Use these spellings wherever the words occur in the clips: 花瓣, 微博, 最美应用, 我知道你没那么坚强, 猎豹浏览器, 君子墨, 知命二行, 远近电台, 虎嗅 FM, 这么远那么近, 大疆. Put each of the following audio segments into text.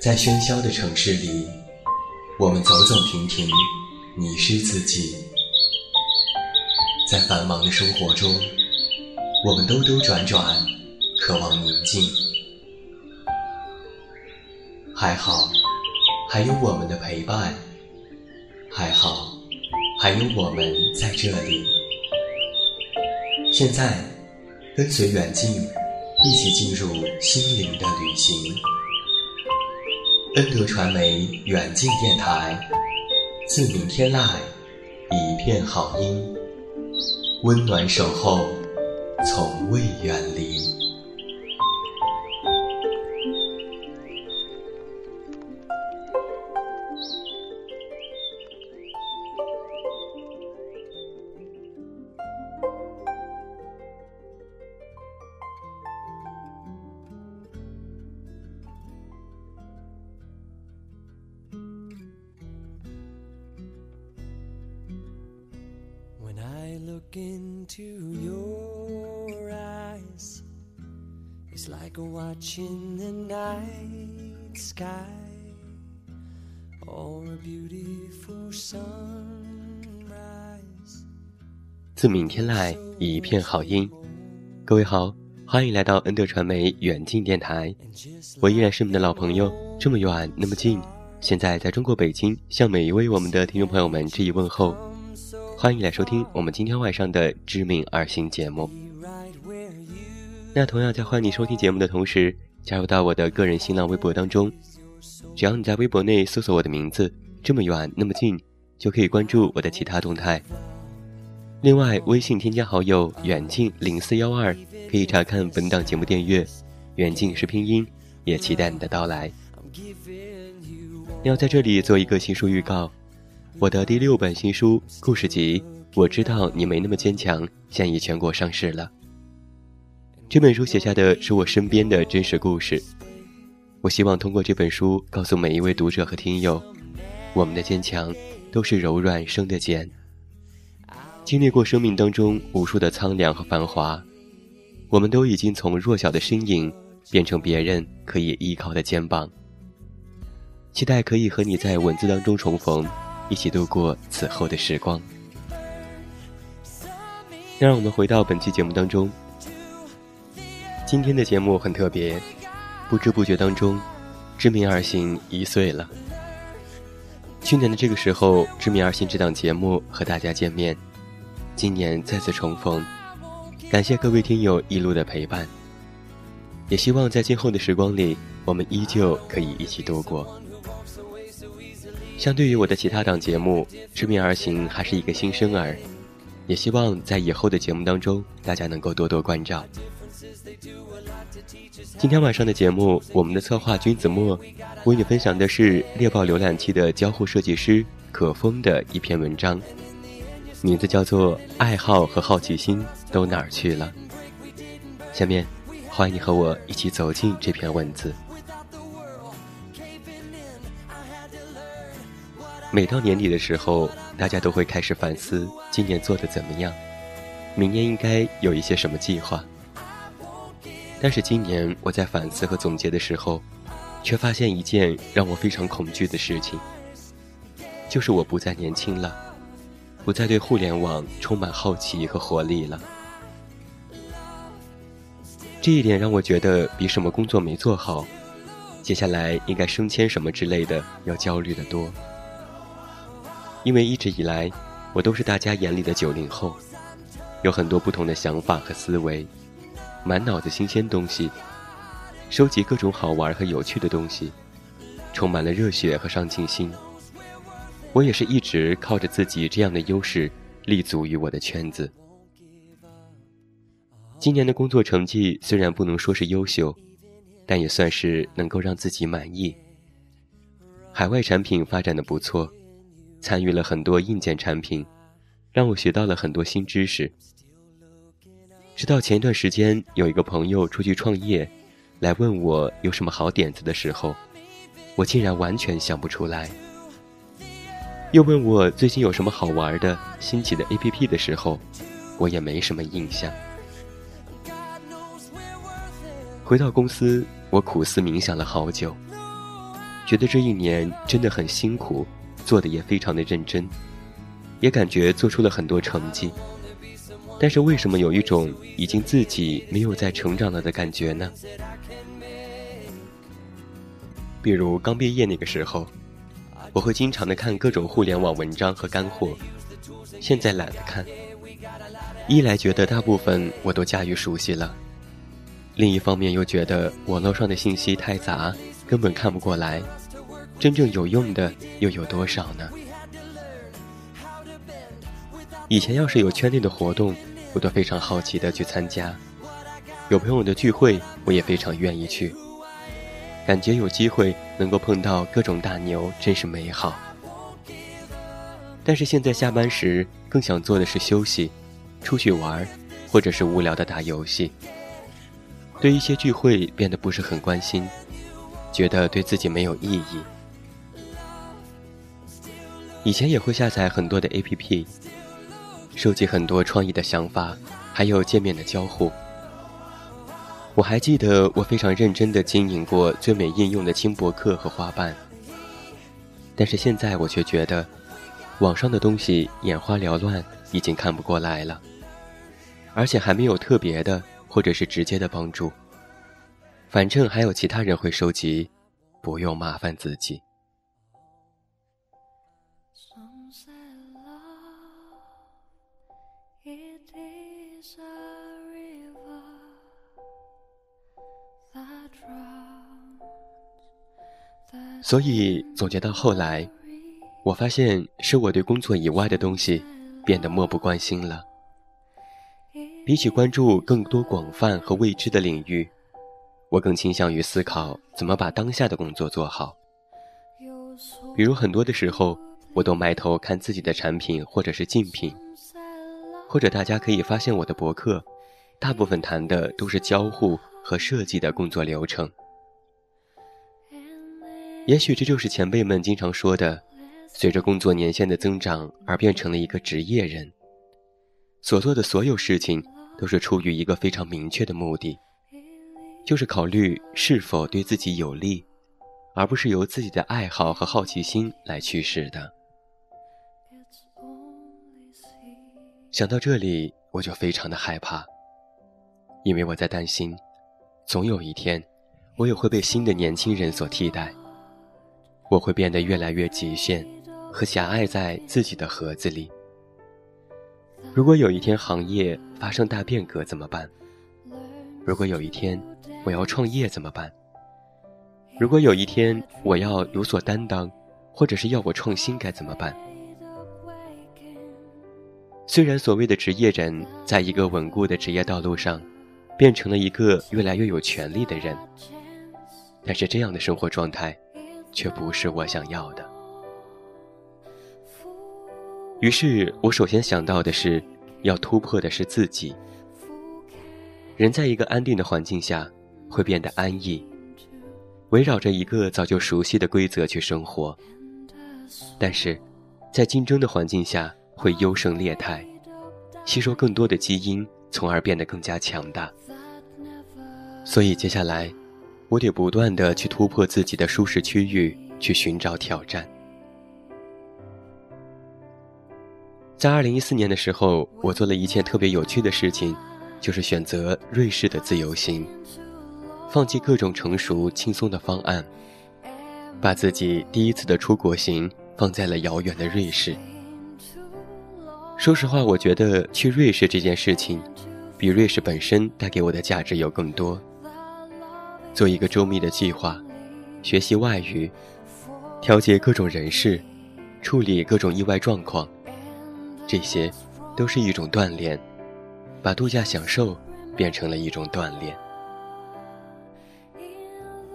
在喧嚣的城市里，我们走走停停，迷失自己。在繁忙的生活中，我们兜兜转转，渴望宁静。还好还有我们的陪伴，还好还有我们在这里。现在跟随远近，一起进入心灵的旅行。恩德传媒远近电台，自鸣天籁，一片好音，温暖守候，从未远离。Look into your eyes, it's like watching the night sky or a beautiful sunrise。 自鸣天籁，一片好音。各位好，欢迎来到恩德传媒远近电台，我依然是你们的老朋友，这么远那么近。现在在中国北京，向每一位我们的听众朋友们致以问候，欢迎来收听我们今天晚上的知命二行节目。那同样在欢迎收听节目的同时，加入到我的个人新浪微博当中，只要你在微博内搜索我的名字，这么远那么近，就可以关注我的其他动态。另外微信添加好友远近0412，可以查看本档节目订阅，远近是拼音，也期待你的到来。要在这里做一个新书预告，我的第6本新书故事集《我知道你没那么坚强》现已全国上市了。这本书写下的是我身边的真实故事，我希望通过这本书告诉每一位读者和听友，我们的坚强都是柔软生的茧。经历过生命当中无数的苍凉和繁华，我们都已经从弱小的身影变成别人可以依靠的肩膀。期待可以和你在文字当中重逢，一起度过此后的时光。那让我们回到本期节目当中。今天的节目很特别，不知不觉当中，知命二行1岁了。去年的这个时候，知命二行这档节目和大家见面，今年再次重逢，感谢各位听友一路的陪伴，也希望在今后的时光里，我们依旧可以一起度过。相对于我的其他档节目，知命而行还是一个新生儿，也希望在以后的节目当中，大家能够多多关照。今天晚上的节目，我们的策划君子墨为你分享的是猎豹浏览器的交互设计师可风的一篇文章，名字叫做《爱好和好奇心都哪儿去了》。下面欢迎你和我一起走进这篇文字。每到年底的时候，大家都会开始反思今年做得怎么样，明年应该有一些什么计划。但是今年我在反思和总结的时候，却发现一件让我非常恐惧的事情，就是我不再年轻了，不再对互联网充满好奇和活力了。这一点让我觉得比什么工作没做好，接下来应该升迁什么之类的要焦虑得多。因为一直以来，我都是大家眼里的90后，有很多不同的想法和思维，满脑子新鲜东西，收集各种好玩和有趣的东西，充满了热血和上进心。我也是一直靠着自己这样的优势立足于我的圈子。今年的工作成绩虽然不能说是优秀，但也算是能够让自己满意。海外产品发展得不错，参与了很多硬件产品，让我学到了很多新知识。直到前一段时间，有一个朋友出去创业，来问我有什么好点子的时候，我竟然完全想不出来。又问我最近有什么好玩的、新奇的 APP 的时候，我也没什么印象。回到公司，我苦思冥想了好久，觉得这一年真的很辛苦，做的也非常的认真，也感觉做出了很多成绩，但是为什么有一种已经自己没有再成长了的感觉呢？比如刚毕业那个时候，我会经常的看各种互联网文章和干货，现在懒得看，一来觉得大部分我都驾驭熟悉了，另一方面又觉得网络上的信息太杂，根本看不过来，真正有用的又有多少呢？以前要是有圈内的活动，我都非常好奇的去参加，有朋友的聚会我也非常愿意去，感觉有机会能够碰到各种大牛真是美好。但是现在下班时更想做的是休息，出去玩，或者是无聊的打游戏，对一些聚会变得不是很关心，觉得对自己没有意义。以前也会下载很多的 APP， 收集很多创意的想法，还有界面的交互。我还记得我非常认真地经营过最美应用的轻博客和花瓣，但是现在我却觉得网上的东西眼花缭乱，已经看不过来了，而且还没有特别的或者是直接的帮助，反正还有其他人会收集，不用麻烦自己。所以总结到后来，我发现是我对工作以外的东西变得漠不关心了。比起关注更多广泛和未知的领域，我更倾向于思考怎么把当下的工作做好。比如很多的时候，我都埋头看自己的产品或者是竞品，或者大家可以发现我的博客，大部分谈的都是交互和设计的工作流程。也许这就是前辈们经常说的，随着工作年限的增长而变成了一个职业人。所做的所有事情都是出于一个非常明确的目的，就是考虑是否对自己有利，而不是由自己的爱好和好奇心来驱使的。想到这里，我就非常的害怕，因为我在担心，总有一天，我也会被新的年轻人所替代，我会变得越来越极限和狭隘在自己的盒子里。如果有一天行业发生大变革怎么办？如果有一天我要创业怎么办？如果有一天我要有所担当，或者是要我创新该怎么办？虽然所谓的职业人在一个稳固的职业道路上变成了一个越来越有权利的人，但是这样的生活状态却不是我想要的。于是我首先想到的是，要突破的是自己。人在一个安定的环境下会变得安逸，围绕着一个早就熟悉的规则去生活，但是在竞争的环境下会优胜劣汰，吸收更多的基因，从而变得更加强大。所以接下来我得不断地去突破自己的舒适区域，去寻找挑战。在2014年的时候，我做了一件特别有趣的事情，就是选择瑞士的自由行，放弃各种成熟轻松的方案，把自己第一次的出国行放在了遥远的瑞士。说实话，我觉得去瑞士这件事情比瑞士本身带给我的价值有更多。做一个周密的计划，学习外语，调节各种人事，处理各种意外状况，这些都是一种锻炼，把度假享受变成了一种锻炼。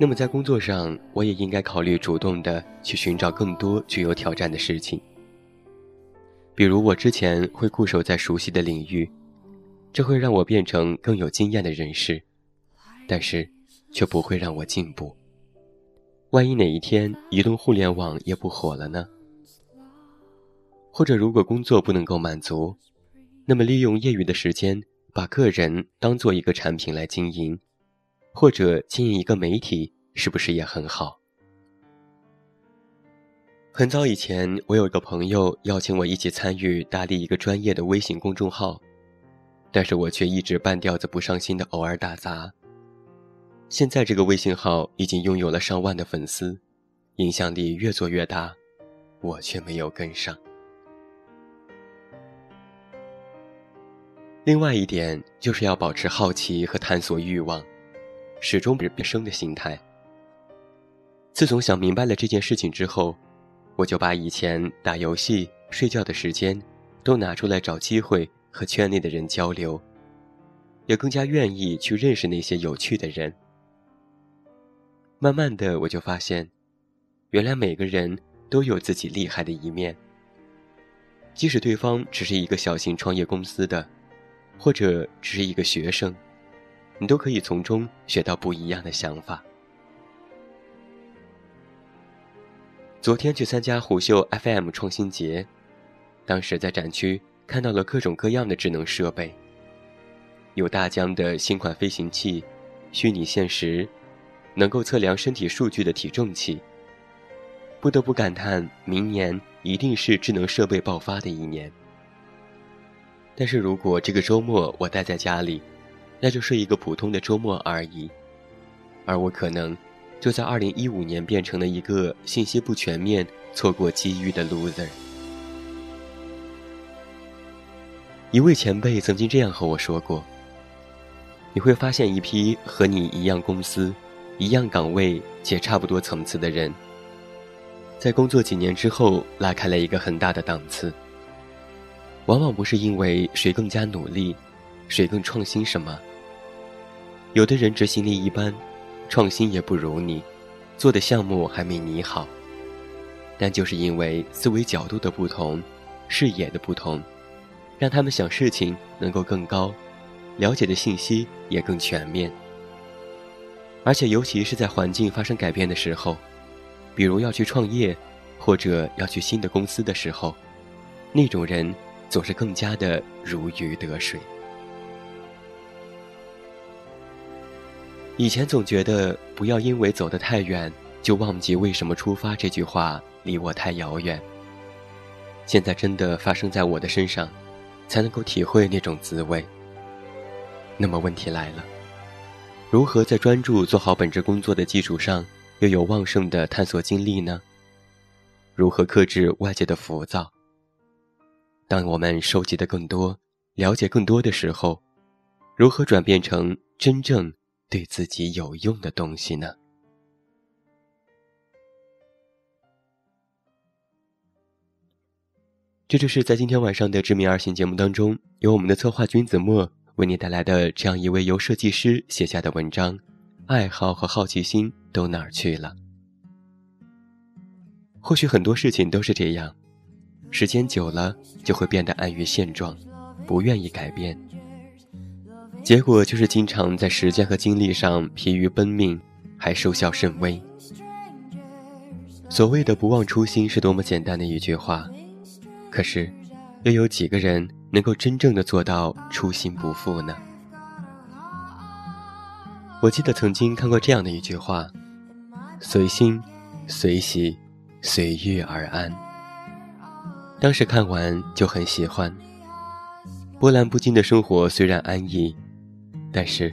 那么在工作上，我也应该考虑主动的去寻找更多具有挑战的事情。比如我之前会固守在熟悉的领域，这会让我变成更有经验的人士，但是却不会让我进步。万一哪一天移动互联网也不火了呢？或者如果工作不能够满足，那么利用业余的时间把个人当做一个产品来经营，或者经营一个媒体是不是也很好？很早以前，我有一个朋友邀请我一起参与搭立一个专业的微信公众号，但是我却一直半吊子不上心的偶尔打杂。现在这个微信号已经拥有了上万的粉丝，影响力越做越大，我却没有跟上。另外一点就是要保持好奇和探索欲望，始终是别生的心态。自从想明白了这件事情之后，我就把以前打游戏、睡觉的时间都拿出来找机会和圈内的人交流，也更加愿意去认识那些有趣的人。慢慢的，我就发现，原来每个人都有自己厉害的一面。即使对方只是一个小型创业公司的，或者只是一个学生，你都可以从中学到不一样的想法。昨天去参加虎嗅 FM 创新节，当时在展区看到了各种各样的智能设备，有大疆的新款飞行器、虚拟现实、能够测量身体数据的体重器。不得不感叹，明年一定是智能设备爆发的一年。但是如果这个周末我待在家里，那就是一个普通的周末而已，而我可能就在2015年变成了一个信息不全面、错过机遇的 loser。 一位前辈曾经这样和我说过，你会发现一批和你一样公司、一样岗位且差不多层次的人，在工作几年之后拉开了一个很大的档次，往往不是因为谁更加努力，谁更创新什么。有的人执行力一般，创新也不如你，做的项目还没你好，但就是因为思维角度的不同，视野的不同，让他们想事情能够更高，了解的信息也更全面。而且尤其是在环境发生改变的时候，比如要去创业，或者要去新的公司的时候，那种人总是更加的如鱼得水。以前总觉得不要因为走得太远就忘记为什么出发这句话离我太遥远，现在真的发生在我的身上，才能够体会那种滋味。那么问题来了，如何在专注做好本职工作的基础上，又有旺盛的探索精力呢？如何克制外界的浮躁？当我们收集的更多，了解更多的时候，如何转变成真正对自己有用的东西呢？这就是在今天晚上的知名而行节目当中，由我们的策划君子墨为你带来的这样一位由设计师写下的文章，爱好和好奇心都哪儿去了？或许很多事情都是这样，时间久了就会变得安于现状，不愿意改变，结果就是经常在时间和精力上疲于奔命，还收效甚微。所谓的不忘初心是多么简单的一句话，可是又有几个人能够真正的做到初心不负呢？我记得曾经看过这样的一句话，随心随喜随遇而安。当时看完就很喜欢，波澜不惊的生活虽然安逸，但是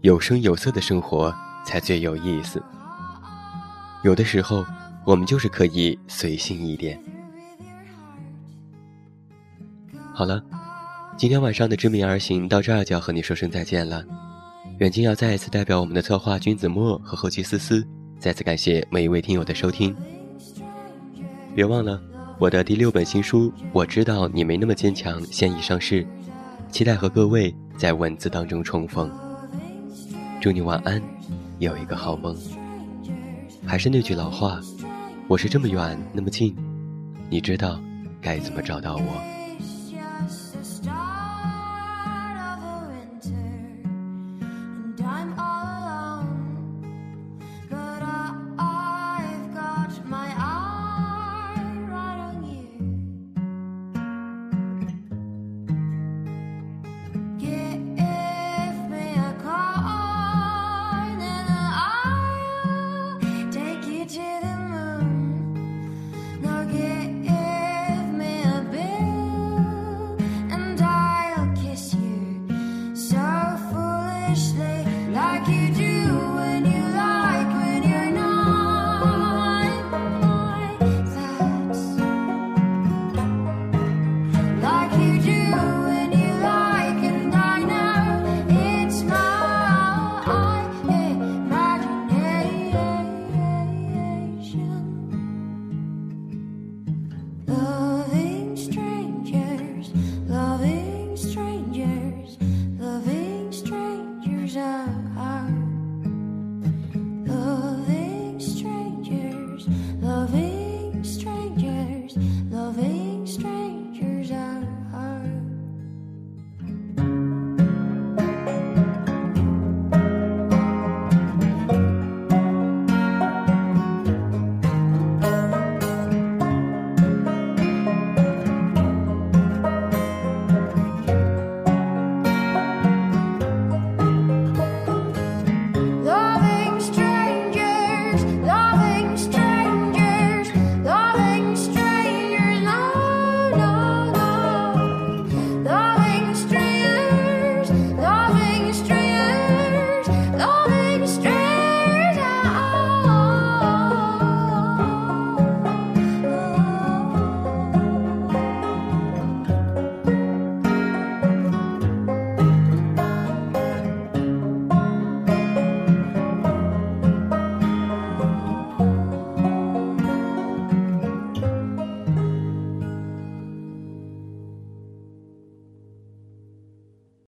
有声有色的生活才最有意思。有的时候我们就是可以随性一点。好了，今天晚上的知名而行到这儿就要和你说声再见了。远近要再一次代表我们的策划君子墨和后期思思，再次感谢每一位听友的收听。别忘了我的第6本新书《我知道你没那么坚强》现已上市，期待和各位在文字当中重逢。祝你晚安，有一个好梦。还是那句老话，我是这么远那么近，你知道该怎么找到我。